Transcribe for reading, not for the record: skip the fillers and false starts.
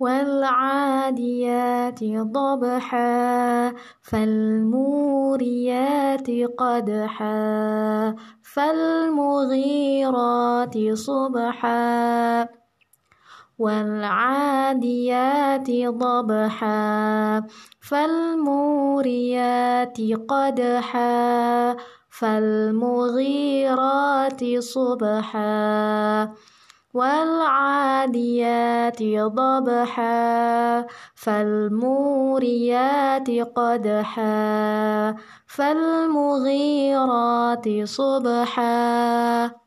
والعاديات ضبحا فالموريات قدحا فالمغيرات صبحا والعاديات ضبحا فالموريات قدحا فالمغيرات صبحا والعاديات ضبحا فالموريات قدحا فالمغيرات صبحا